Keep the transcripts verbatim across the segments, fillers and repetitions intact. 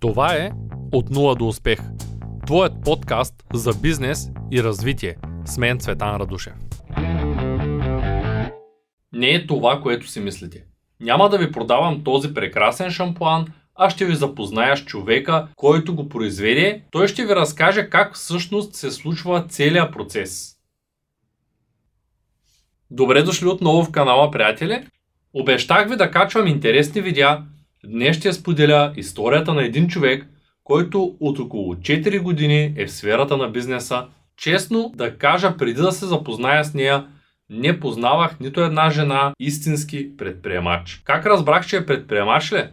Това е От нула до успех. Твоят подкаст за бизнес и развитие. С мен Цветан Радушев. Не е това, което си мислите. Няма да ви продавам този прекрасен шампуан, а ще ви запозная с човека, който го произведе. Той ще ви разкаже как всъщност се случва целият процес. Добре дошли отново в канала, приятели. Обещах ви да качвам интересни видеа. Днес ще споделя историята на един човек, който от около четири години е в сферата на бизнеса. Честно да кажа, преди да се запозная с нея, не познавах нито една жена истински предприемач. Как разбрах, че е предприемач ли?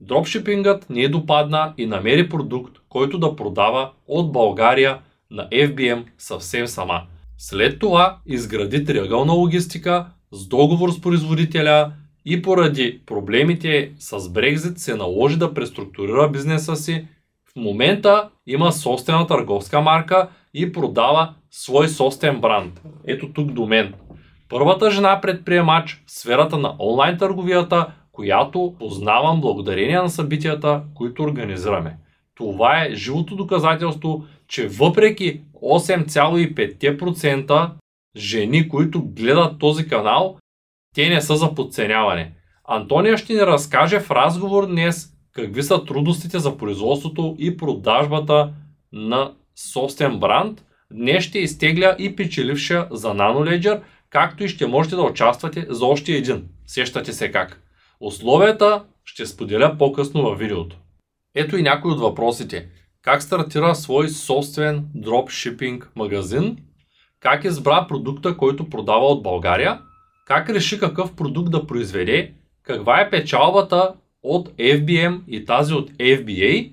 Дропшипингът не е допадна и намери продукт, който да продава от България на Еф Би Ем съвсем сама. След това изгради триъгълна логистика с договор с производителя и поради проблемите с Брекзит се наложи да преструктурира бизнеса си. В момента има собствена търговска марка и продава свой собствен бранд. Ето тук до мен. Първата жена предприемач в сферата на онлайн търговията, която познавам благодарение на събитията, които организираме. Това е живото доказателство, че въпреки осем цяло и пет процента жени, които гледат този канал, те не са за подценяване. Антония ще ни разкаже в разговор днес какви са трудностите за производството и продажбата на собствен бранд. Днес ще изтегля и печеливша за NanoLedger, както и ще можете да участвате за още един. Сещате се как. Условията ще споделя по-късно във видеото. Ето и някои от въпросите. Как стартира свой собствен дропшипинг магазин? Как избра продукта, който продава от България? Как реши какъв продукт да произведе? Каква е печалбата от Еф Би Ем и тази от Еф Би Ей?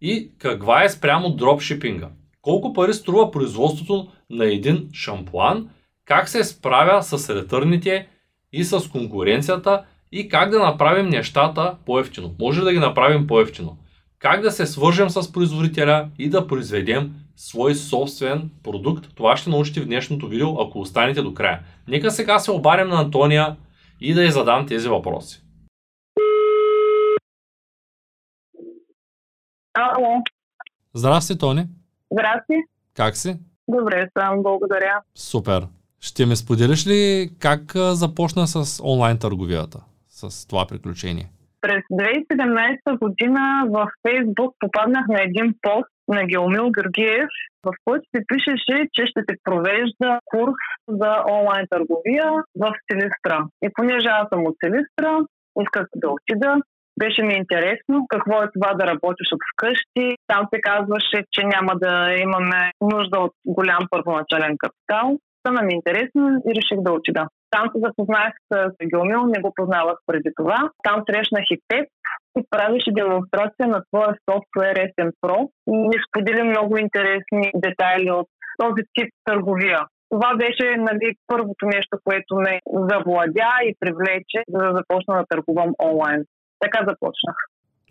И каква е спрямо дропшипинга? Колко пари струва производството на един шампуан? Как се справя с ретърните и с конкуренцията? И как да направим нещата по-евтино? Може да ги направим по-евтино. Как да се свържем с производителя и да произведем свой собствен продукт? Това ще научите в днешното видео, ако останете до края. Нека сега се обадим на Антония и да ѝ задам тези въпроси. Ало. Здрасти, Тони. Здрасти. Как си? Добре съм, благодаря. Супер. Ще ме споделиш ли как започна с онлайн търговията? С това приключение. През две хиляди и седемнадесета година във Фейсбук попаднах на един пост на Геомил Гъргиев, в който се пишеше, че ще се провежда курс за онлайн търговия в Силистра. И понеже аз съм от Силистра, исках да отида. Беше ми интересно какво е това да работиш от вкъщи. Там се казваше, че няма да имаме нужда от голям първоначален капитал. Стана ми интересно и реших да отида. Там се запознах с Геомил, не го познавах преди това. Там срещнах и теб и правеше демонстрация на твоя софтуер Ес Ем Про. И ми сподели много интересни детайли от този тип търговия. Това беше, нали, първото нещо, което ме завладя и привлече, за да започна да търгувам онлайн. Така започнах.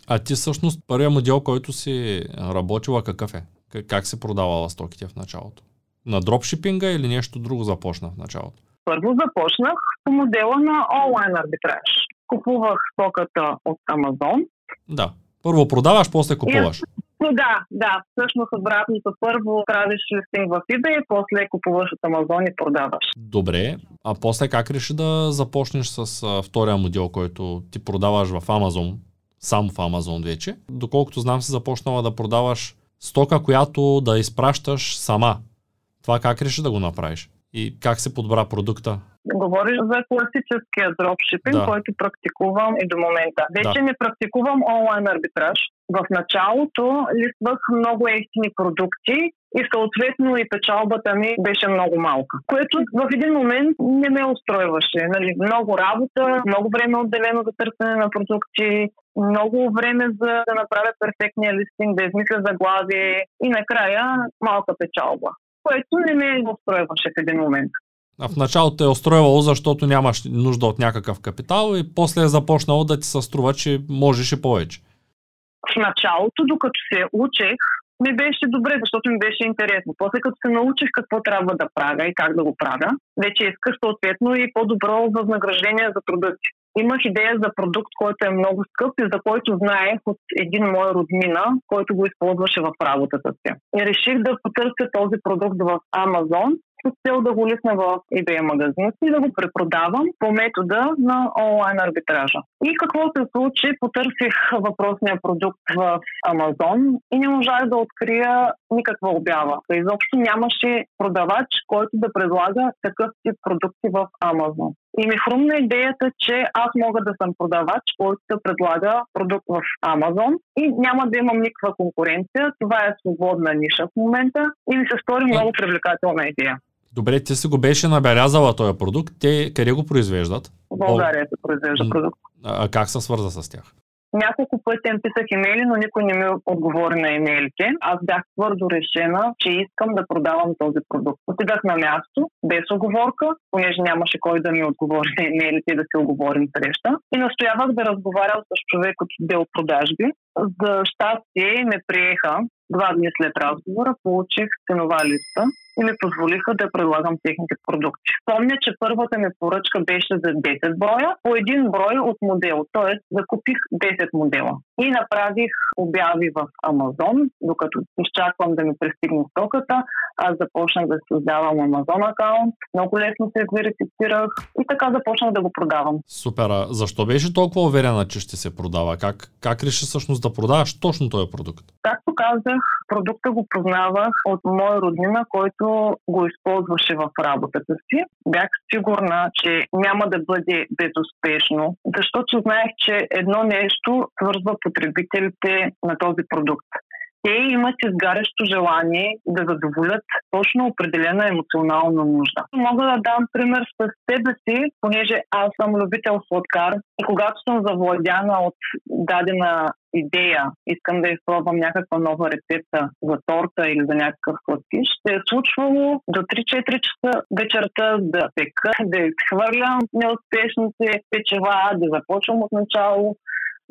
А ти всъщност първият модел, който си работила, какъв е? Как се продавала стоките в началото? На дропшипинга или нещо друго започна в началото? Първо започнах по модела на онлайн арбитраж. Купувах стоката от Амазон. Да. Първо продаваш, после купуваш. И, но да, да. Всъщност обратното. Първо правиш листинг в eBay, после купуваш от Амазон и продаваш. Добре. А после как реши да започнеш с втория модел, който ти продаваш в Амазон? Само в Амазон вече. Доколкото знам, си започнала да продаваш стока, която да изпращаш сама. Това как реши да го направиш? И как се подбра продукта? Говориш за класическия дропшипинг, да, който практикувам и до момента. Вече да. не практикувам онлайн арбитраж. В началото листвах много ефтини продукти и съответно и печалбата ми беше много малка, което в един момент не ме устройваше. Нали, много работа, много време отделено за търсене на продукти, много време за да направя перфектния листинг, да измисля заглавие и накрая малка печалба, което не ме устройваше в един момент. А в началото е устройвало, защото нямаш нужда от някакъв капитал и после е започнало да ти се струва, че можеш и повече. В началото, докато се учех, ми беше добре, защото ми беше интересно. После като се научих какво трябва да правя и как да го правя, вече исках съответно и по-добро възнаграждение за труда си. Имах идея за продукт, който е много скъп и за който знаех от един мой роднина, който го използваше в работата си. И реших да потърся този продукт в Амазон с цел да го лисна в eBay магазина и да го препродавам по метода на онлайн арбитража. И какво се случи? Потърсих въпросния продукт в Амазон и не можах да открия никаква обява. Изобщо нямаше продавач, който да предлага такъв тип продукти в Амазон. И ми хрумна идеята, че аз мога да съм продавач, който да предлага продукт в Амазон и няма да имам никаква конкуренция. Това е свободна ниша в момента и ми се стори много привлекателна идея. Добре, ти си го беше набелязала този продукт. Те къде го произвеждат? В България се произвежда продукт. А как се свърза с тях? Няколко пъти им писах имейли, но никой не ми отговори на имейлите. Аз бях твърдо решена, че искам да продавам този продукт. Отидах на място, без оговорка, понеже нямаше кой да ми отговори на имейлите и да се оговорим среща. И настоявах да разговарям с човек от отдел продажби. За щастие ме приеха. Два дни след разговора получих ценова листа и ми позволиха да предлагам техните продукти. Помня, че първата ми поръчка беше за десет броя, по един брой от модел, т.е. закупих десет модела. И направих обяви в Амазон, докато изчаквам да ми пристигне стоката, аз започнах да създавам Амазон акаунт, много лесно се верифицирах и така започнах да го продавам. Супер, а защо беше толкова уверена, че ще се продава? Как, как реши всъщност да продаваш точно този продукт? Както казах, продукта го познавах от моя роднина, който го използваше в работата си. Бях сигурна, че няма да бъде безуспешно, защото знаех, че едно нещо свързва потребителите на този продукт. Те имат изгарящо желание да задоволят точно определена емоционална нужда. Мога да дам пример с себе си, понеже аз съм любител сладкар и когато съм завладяна от дадена идея, искам да изпробвам някаква нова рецепта за торта или за някакъв сладкиш, се е случвало до три-четири часа вечерта да пека, да изхвърлям неуспешните печева, да започвам от начало,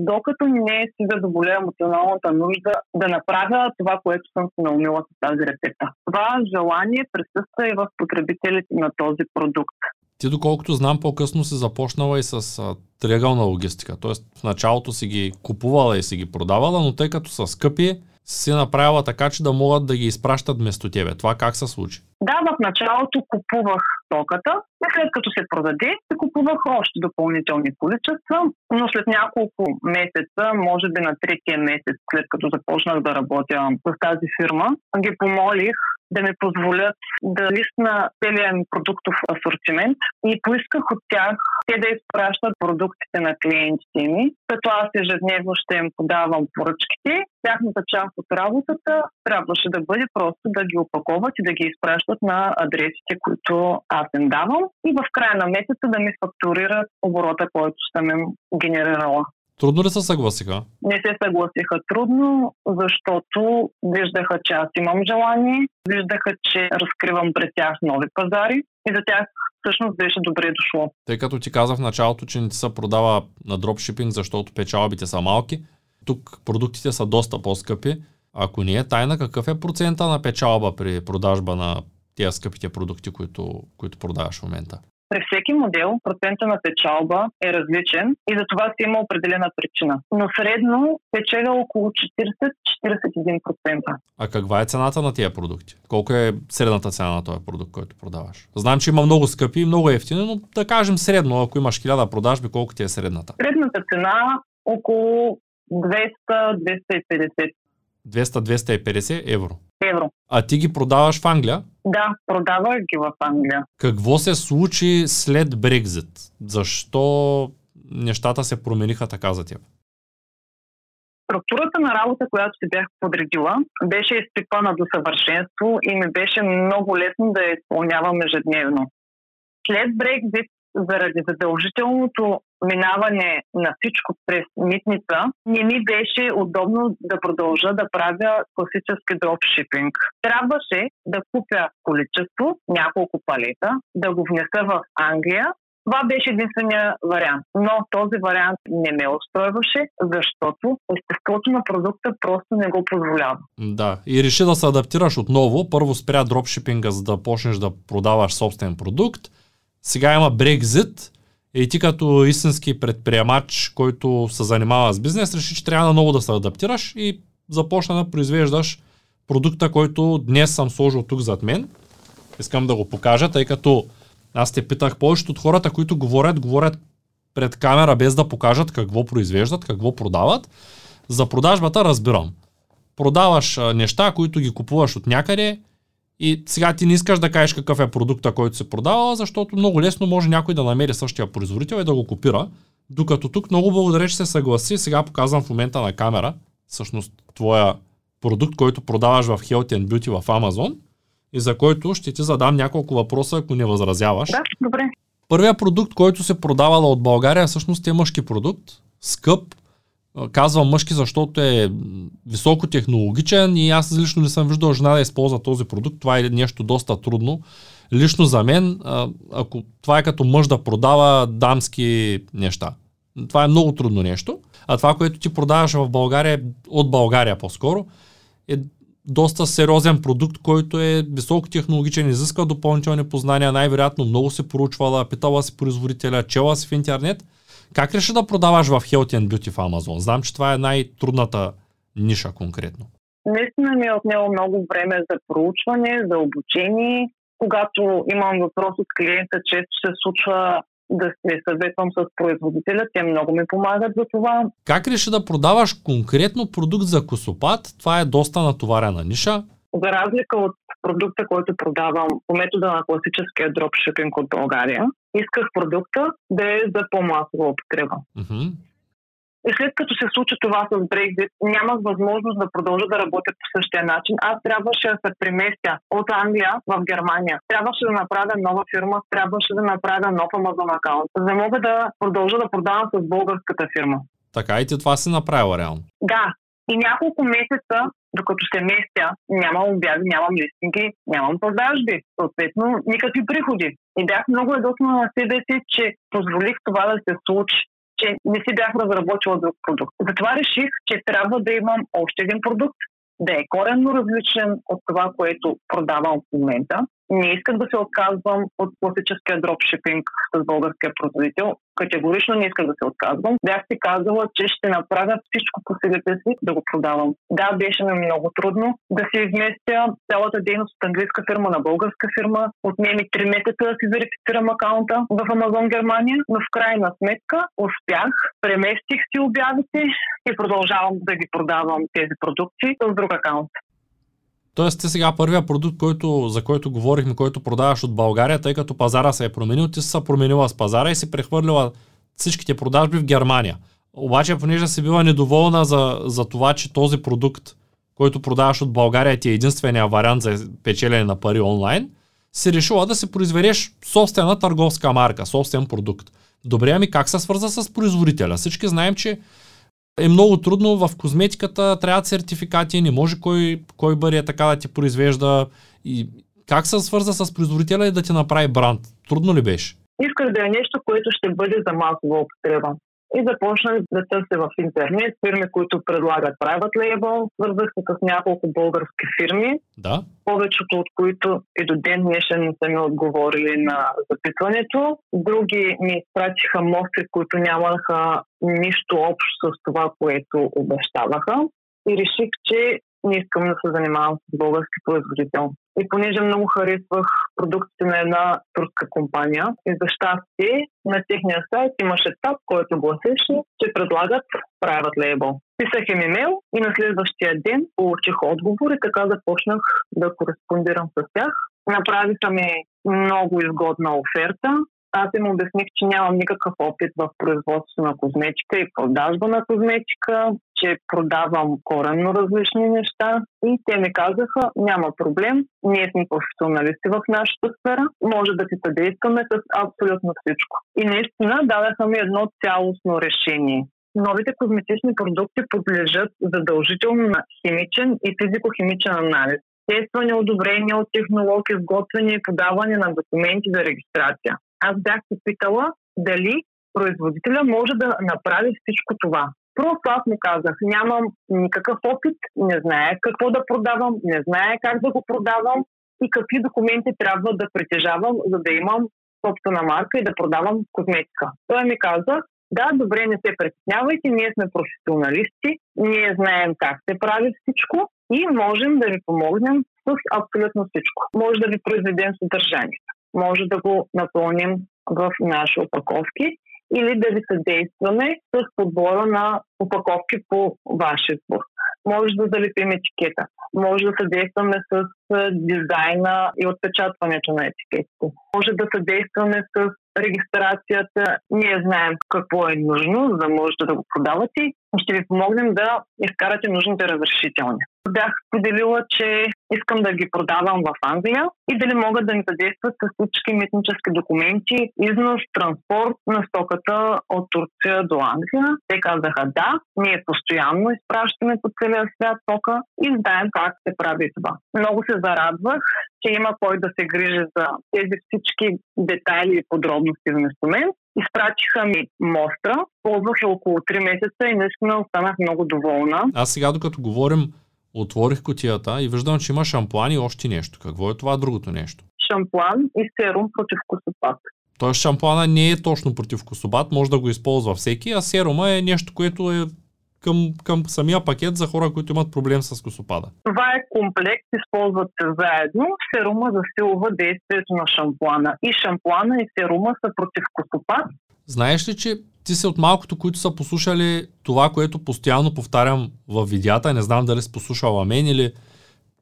докато не си задоволя емоционалната нужда да направя това, което съм се наумила с тази рецепта. Това желание присъства и в потребителите на този продукт. Ти, доколкото знам, по-късно си започнала и с триъгълна логистика. Тоест, в началото си ги купувала и си ги продавала, но тъй като са скъпи, си направила така, че да могат да ги изпращат вместо тебе. Това как се случи? Да, в началото купувах стоката, след като се продаде, се купувах още допълнителни количества, но след няколко месеца, може би на третия месец, след като започнах да работя с тази фирма, ги помолих да ми позволят да листна целия ми продуктов асортимент и поисках от тях те да изпращат продуктите на клиентите ми, като аз ежедневно ще им подавам поръчките. Тяхната част от работата трябваше да бъде просто да ги опаковат и да ги изпращат на адресите, които аз им давам и в края на месеца да ми фактурират оборота, който съм им генерирала. Трудно ли се съгласиха? Не се съгласиха трудно, защото виждаха, че аз имам желание, виждаха, че разкривам пред тях нови пазари и за тях всъщност беше добре дошло. Тъй като ти казах в началото, че не ти се продава на дропшипинг, защото печалбите са малки, тук продуктите са доста по-скъпи. Ако не е тайна, какъв е процента на печалба при продажба на тези скъпите продукти, които, които продаваш в момента? При всеки модел процента на печалба е различен и за това си има определена причина. Но средно печеля около четиридесет до четиридесет и един процента. А каква е цената на тия продукти? Колко е средната цена на този продукт, който продаваш? Знам, че има много скъпи и много ефтини, но да кажем средно, ако имаш хиляда продажби, колко ти е средната? Средната цена около двеста до двеста и петдесет. двеста до двеста и петдесет евро? Евро. А ти ги продаваш в Англия? Да, продавах ги в Англия. Какво се случи след Брекзит? Защо нещата се промениха така за теб? Структурата на работа, която си бях подредила, беше изпипана до съвършенство и ми беше много лесно да я изпълнявам ежедневно. След Брекзит, заради задължителното минаване на всичко през митница, не ми беше удобно да продължа да правя класически дропшипинг. Трябваше да купя количество, няколко палета, да го внеса в Англия. Това беше единствения вариант, но този вариант не ме устройваше, защото естеството на продукта просто не го позволява. Да, и реши да се адаптираш отново. Първо спря дропшипинга, за да почнеш да продаваш собствен продукт. Сега има Брекзит И ти като истински предприемач, който се занимава с бизнес, реши, че трябва много да се адаптираш и започна да произвеждаш продукта, който днес съм сложил тук зад мен. Искам да го покажа, тъй като аз те питах, повечето от хората, които говорят, говорят пред камера без да покажат какво произвеждат, какво продават. За продажбата разбирам. Продаваш неща, които ги купуваш от някъде и сега ти не искаш да кажеш какъв е продукта, който се продава, защото много лесно може някой да намери същия производител и да го копира. Докато тук много благодаря, че се съгласи. Сега показвам в момента на камера всъщност твоя продукт, който продаваш в Health and Beauty в Амазон и за който ще ти задам няколко въпроса, ако не възразяваш. Да, добре. Първият продукт, който се продавала от България, всъщност е мъжки продукт, скъп. Казвам мъжки, защото е високотехнологичен и аз лично не съм виждал жена да използва този продукт. Това е нещо доста трудно. Лично за мен, ако това е като мъж да продава дамски неща. Това е много трудно нещо. А това, което ти продаваш в България, от България по-скоро, е доста сериозен продукт, който е високотехнологичен, изисква допълнителни познания, най-вероятно много се проучвала, питала си производителя, чела си в интернет. Как реши да продаваш в Health and Beauty в Амазон? Знам, че това е най-трудната ниша конкретно. Наистина ми е отнело много време за проучване, за обучение. Когато имам въпрос от клиента, често се случва да се съветвам с производителя, те много ми помагат за това. Как реши да продаваш конкретно продукт за косопад? Това е доста натоварена ниша. За разлика от продукта, който продавам по метода на класическия дропшипинг от България, исках продукта да е за по-масова употреба. Mm-hmm. И след като се случи това с Brexit, нямах възможност да продължа да работя по същия начин. Аз трябваше да се преместя от Англия в Германия. Трябваше да направя нова фирма, трябваше да направя нов Amazon акаунт, за да мога да продължа да продавам с българската фирма. Така и ти това си направила реално? Да. И няколко месеца, докато се местя, нямам обяви, нямам листинги, нямам продажби, съответно никакви приходи. И бях много ядосна на себе си, че позволих това да се случи, че не си бях разработила друг продукт. Затова реших, че трябва да имам още един продукт, да е коренно различен от това, което продавам в момента. Не исках да се отказвам от класическия дропшипинг с българския производител. Категорично не исках да се отказвам. Бях си казала, че ще направя всичко по силите си да го продавам. Да, беше ми много трудно да се изместя цялата дейност от английска фирма на българска фирма. Отнеми три месеца да си верифицирам акаунта в Амазон Германия, но в крайна сметка успях, преместих си обявите и продължавам да ги продавам тези продукти с друг акаунт. Тоест, ти сега първия продукт, който, за който говорихме, който продаваш от България, тъй като пазара се е променил, ти се променила с пазара и си прехвърлила всичките продажби в Германия. Обаче, понеже си била недоволна за, за това, че този продукт, който продаваш от България, ти е единствения вариант за печелене на пари онлайн, си решила да си произведеш собствена търговска марка, собствен продукт. Добре, ами как се свърза с производителя? Всички знаем, че е много трудно в козметиката, трябват сертификати, не може кой, кой бъде така да ти произвежда. И как се свърза с производителя и да ти направи бранд? Трудно ли беше? Исках да е нещо, което ще бъде за масова употреба. И започнах да търся в интернет фирми, които предлагат private label. Свързах се с няколко български фирми, да, повечето от които и до ден днешен не са ми отговорили на запитването. Други ми изпратиха мостри, които нямаха нищо общо с това, което обещаваха. И реших, че не искам да се занимавам с български производител. И понеже много харесвах продуктите на една турска компания, и за щастие на техния сайт имаше таб, който гласеше, че предлагат private label. Писах им имейл и на следващия ден получих отговор и така започнах да кореспондирам с тях. Направиха ми много изгодна оферта. Аз им обясних, че нямам никакъв опит в производство на козметика и продажба на козметика, че продавам коренно различни неща и те ми казаха, няма проблем, ние сме професионалисти в нашата сфера, може да ти съдействаме с абсолютно всичко. И наистина дадаха ми едно цялостно решение. Новите козметични продукти подлежат задължително на химичен и физико-химичен анализ. Тестване, одобрение от технологии, изготвяне и подаване на документи за регистрация. Аз бях се питала дали производителя може да направи всичко това. Просто аз ми казах, нямам никакъв опит, не зная какво да продавам, не зная как да го продавам и какви документи трябва да притежавам, за да имам собствена марка и да продавам козметика. Той ми каза, да, добре, не се притеснявайте, ние сме професионалисти, ние знаем как се прави всичко и можем да ви помогнем с абсолютно всичко. Може да ви произведем съдържанието, може да го напълним в наши опаковки или да ви съдействаме с подбора на опаковки по вашия избор. Може да залепим етикета, може да съдействаме с дизайна и отпечатването на етикетите. Може да съдействаме с регистрацията, ние знаем какво е нужно, за да можете да го продавате. Ще ви помогнем да изкарате нужните разрешителни. Бях споделила, че искам да ги продавам в Англия и дали могат да ми съдействат с всички митнически документи, износ, транспорт на стоката от Турция до Англия. Те казаха да, ние постоянно изпращаме по целия свят стока и знаем как се прави това. Много се зарадвах, че има кой да се грижи за тези всички детайли и подробности вместо мен. Изпратиха ми мостра, ползвах около три месеца и наистина останах много доволна. Аз сега, докато говорим, отворих кутията и виждам, че има шампуан и още нещо. Какво е това другото нещо? Шампуан и серум против косопад. Тоест шампуана не е точно против косопад, може да го използва всеки, а серума е нещо, което е към, към самия пакет за хора, които имат проблем с косопада. Това е комплекс, използват се заедно. Серума засилва действието на шампуана. И шампуана и серума са против косопад. Знаеш ли, че ти си от малкото, които са послушали това, което постоянно повтарям в видеята, не знам дали си послушала мен или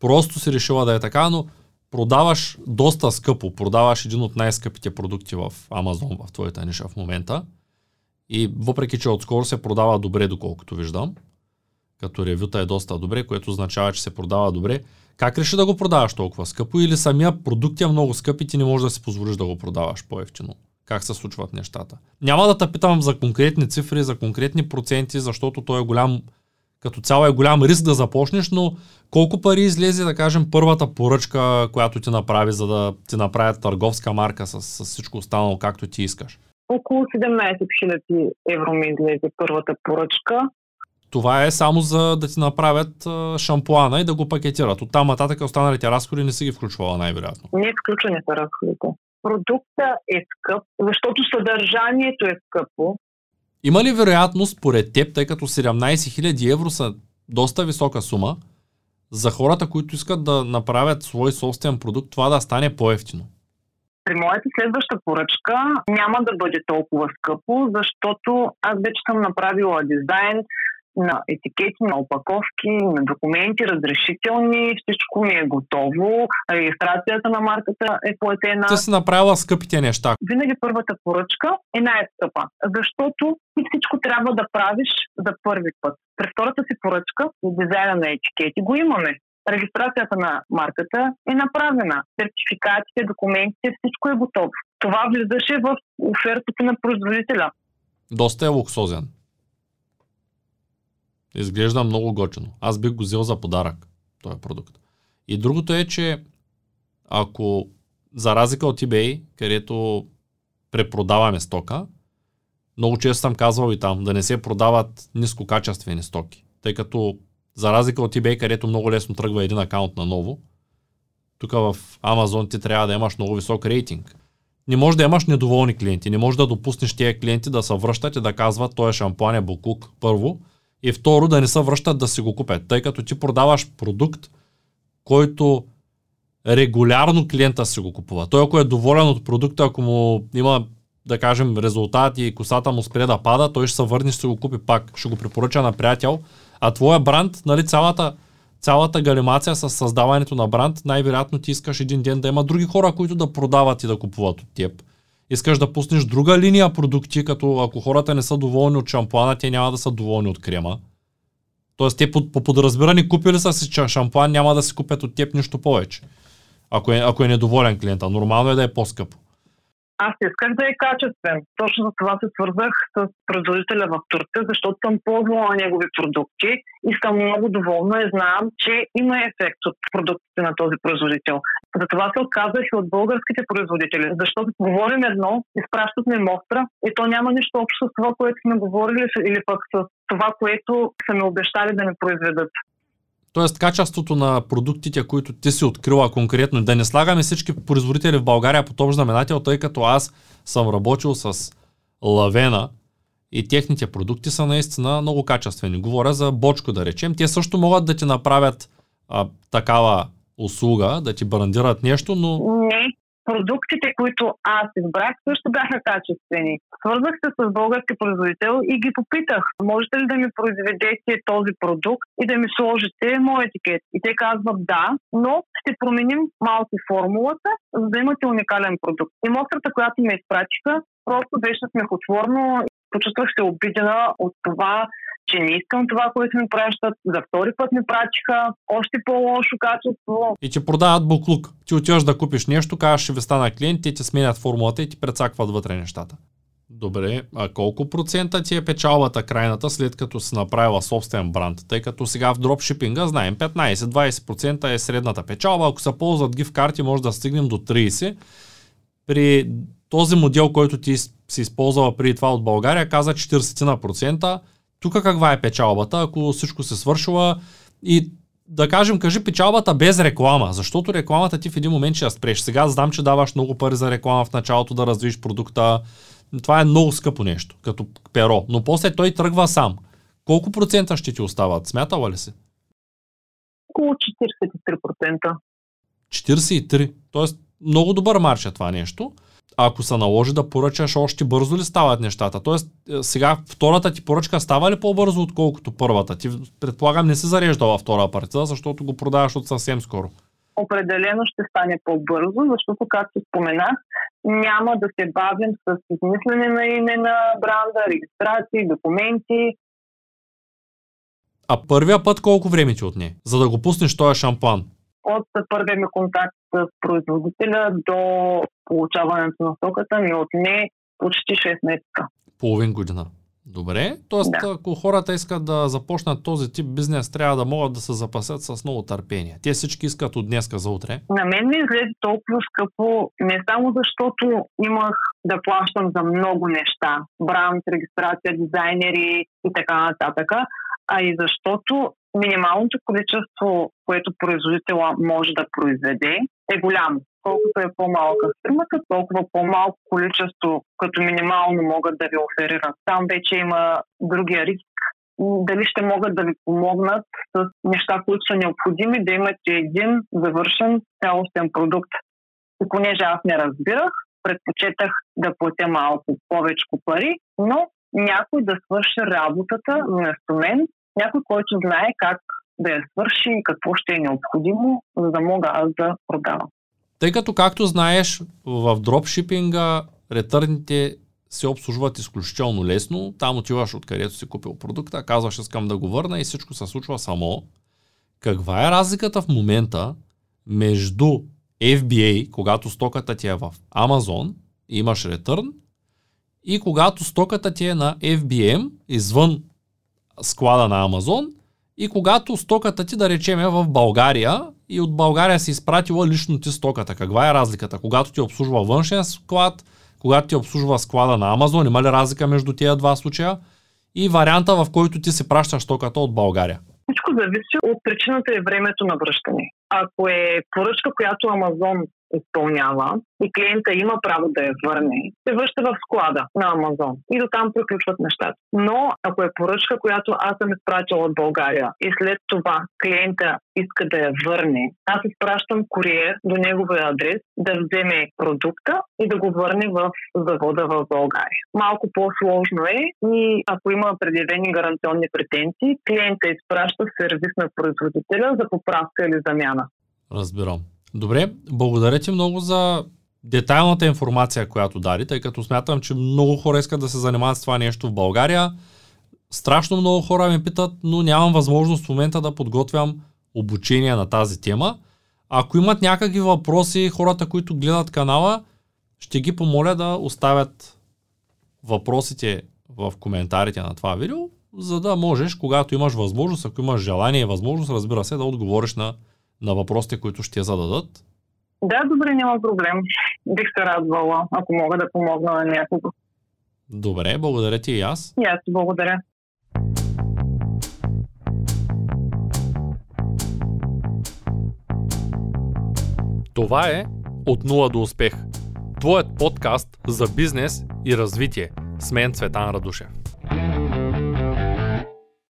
просто си решила да е така, но продаваш доста скъпо, продаваш един от най-скъпите продукти в Амазон, в твоята ниша в момента и въпреки, че отскоро се продава добре, доколкото виждам, като ревюта е доста добре, което означава, че се продава добре. Как реши да го продаваш толкова скъпо или самия продукт е много скъп и ти не можеш да си позволиш да го продаваш по-евтино? Как се случват нещата. Няма да те питам за конкретни цифри, за конкретни проценти, защото той е голям, като цяло е голям риск да започнеш, но колко пари излезе, да кажем, първата поръчка, която ти направи, за да ти направят търговска марка с, с всичко останало, както ти искаш? Около седемнайсет хиляди евро ми излезе първата поръчка. Това е само за да ти направят шампуана и да го пакетират. Оттам нататък останалите разходи не си ги включвала най-вероятно. Не включени са разходите. Продукта е скъп, защото съдържанието е скъпо. Има ли вероятност, според теб, тъй като седемнайсет хиляди евро са доста висока сума, за хората, които искат да направят свой собствен продукт, това да стане по-евтино? При моята следваща поръчка няма да бъде толкова скъпо, защото аз вече съм направила дизайн на етикети, на опаковки, на документи, разрешителни, всичко ми е готово, регистрацията на марката е платена. Ти си направила скъпите неща. Винаги първата поръчка е най-скъпа, защото ти всичко трябва да правиш за първи път. При втората си поръчка, дизайна на етикети го имаме. Регистрацията на марката е направена. Сертификатите, документите, всичко е готово. Това влизаше в офертата на производителя. Доста е луксозен. Изглежда много готино. Аз бих го взел за подарък, този продукт. И другото е, че ако за разлика от eBay, където препродаваме стока, много често съм казвал и там да не се продават нискокачествени стоки. Тъй като за разлика от eBay, където много лесно тръгва един акаунт на ново, тук в Amazon ти трябва да имаш много висок рейтинг. Не можеш да имаш недоволни клиенти, не можеш да допуснеш тези клиенти да се връщат и да казват този шампуан е буклук първо, и второ, да не се връщат да си го купят. Тъй като ти продаваш продукт, който регулярно клиента си го купува. Той, ако е доволен от продукта, ако му има, да кажем, резултати и косата му спре да пада, той ще се върне, ще го купи пак. Ще го препоръча на приятел. А твоя бранд, нали, цялата, цялата галимация с създаването на бранд, най-вероятно ти искаш един ден да има други хора, които да продават и да купуват от теб. Искаш да пуснеш друга линия продукти, като ако хората не са доволни от шампуана, те няма да са доволни от крема. Тоест, те по подразбиране купили са си шампуан, няма да си купят от теб нищо повече. Ако е, ако е недоволен клиента, нормално е да е по-скъпо. Аз исках да е качествен. Точно за това се свързах с производителя в Турция, защото съм ползвала негови продукти и съм много доволна и знам, че има ефект от продуктите на този производител. Затова се отказах и от българските производители, защото говорим едно, изпращат ми мостра и то няма нищо общо с това, което сме говорили или пък с това, което са ми обещали да ми произведат. Тоест качеството на продуктите, които ти си открила конкретно, да не слагаме всички производители в България под общ знаменател, тъй като аз съм работил с Лавена и техните продукти са наистина много качествени. Говоря за бочко, да речем. Те също могат да ти направят а, такава услуга, да ти брандират нещо, но... Не, продуктите, които аз избрах, също бяха качествени. Свързах се с български производител и ги попитах, можете ли да ми произведете този продукт и да ми сложите мой етикет? И те казват да, но ще променим малко формулата, за да имате уникален продукт. И мострата, която ме изпратиха, просто беше смехотворно. Почувствах се обидена от това, че не искам това, което ми пращат. За втори път ми пратиха още по-лошо качество. И ти продават буклук. Ти отиваш да купиш нещо, кажеш, ще ви стана клиент, те ти сменят формулата и ти прецакват вътре нещата. Добре, а колко процента ти е печалбата крайната, след като си направила собствен бранд? Тъй като сега в дропшипинга знаем петнайсет до двайсет процента е средната печалба. Ако се ползват гифт-карти, може да стигнем до трийсет процента. При този модел, който ти си използвала преди това от България, каза четирийсет процента. Тук каква е печалбата, ако всичко се свършила? И да кажем, кажи печалбата без реклама, защото рекламата ти в един момент ще я спреш. Сега знам, че даваш много пари за реклама в началото да развиш продукта. Това е много скъпо нещо, като перо, но после той тръгва сам. Колко процента ще ти остават? Смятала ли си? Около четирийсет и три процента. четирийсет и три процента. Тоест много добър марш е това нещо. Ако се наложи да поръчаш, още бързо ли стават нещата? Тоест сега втората ти поръчка става ли по-бързо, отколкото първата? Ти предполагам не си зареждала втора партида, защото го продаваш от съвсем скоро. Определено ще стане по-бързо, защото, както споменах, няма да се бавим с измислене на име на бранда, регистрации, документи. А първия път колко време ти отне, за да го пуснеш този шампан? От първия ми контакт с производителя до получаването на стоката ми отне почти шест месеца. Половин година. Добре, т.е. да. Ако хората искат да започнат този тип бизнес, трябва да могат да се запасят с много търпение. Те всички искат от днеска за утре. На мен ми изглежда толкова скъпо, не само защото имах да плащам за много неща, бранд, регистрация, дизайнери и така нататък, а и защото минималното количество, което производителя може да произведе, е голямо. Колкото е по-малка фирмата, толкова по-малко количество, като минимално могат да ви оферират. Там вече има другия риск. Дали ще могат да ви помогнат с неща, които са необходими, да имате един завършен цялостен продукт. И понеже аз не разбирах, предпочетах да платя малко повече пари, но някой да свърши работата вместо мен, някой, който знае как да я свърши и какво ще е необходимо, за да мога аз да продавам. Тъй като, както знаеш, в дропшипинга ретърните се обслужват изключително лесно. Там отиваш откъдето си купил продукта, казваш искам да го върна и всичко се случва само. Каква е разликата в момента между Еф Би Ей, когато стоката ти е в Амазон и имаш ретърн, и когато стоката ти е на Еф Би Ем, извън склада на Амазон, и когато стоката ти, да речем, е в България и от България си изпратила лично ти стоката. Каква е разликата? Когато ти обслужва външен склад, когато ти обслужва склада на Амазон, има ли разлика между тия два случая? И варианта, в който ти си пращаш стоката от България? Всичко зависи от причината и времето на връщане. Ако е поръчка, която Амазон изпълнява и клиента има право да я върне, се връща в склада на Амазон и до там приключват нещата. Но ако е поръчка, която аз съм изпратила от България и след това клиента иска да я върне, аз изпращам куриер до неговия адрес да вземе продукта и да го върне в завода в България. Малко по-сложно е и ако има предявени гаранционни претенции, клиента изпраща сервис на производителя за поправка или замяна. Разбирам. Добре, благодаря ти много за детайлната информация, която даде, тъй като смятам, че много хора искат да се занимават с това нещо в България. Страшно много хора ме питат, но нямам възможност в момента да подготвям обучение на тази тема. Ако имат някакви въпроси, хората, които гледат канала, ще ги помоля да оставят въпросите в коментарите на това видео, за да можеш, когато имаш възможност, ако имаш желание и възможност, разбира се, да отговориш на на въпросите, които ще зададат? Да, добре, няма проблем. Бих се радвала, ако мога да помогна на някого. Добре, благодаря ти и аз. И аз благодаря. Това е От нула до успех. Твоят подкаст за бизнес и развитие. С мен Цветан Радушев.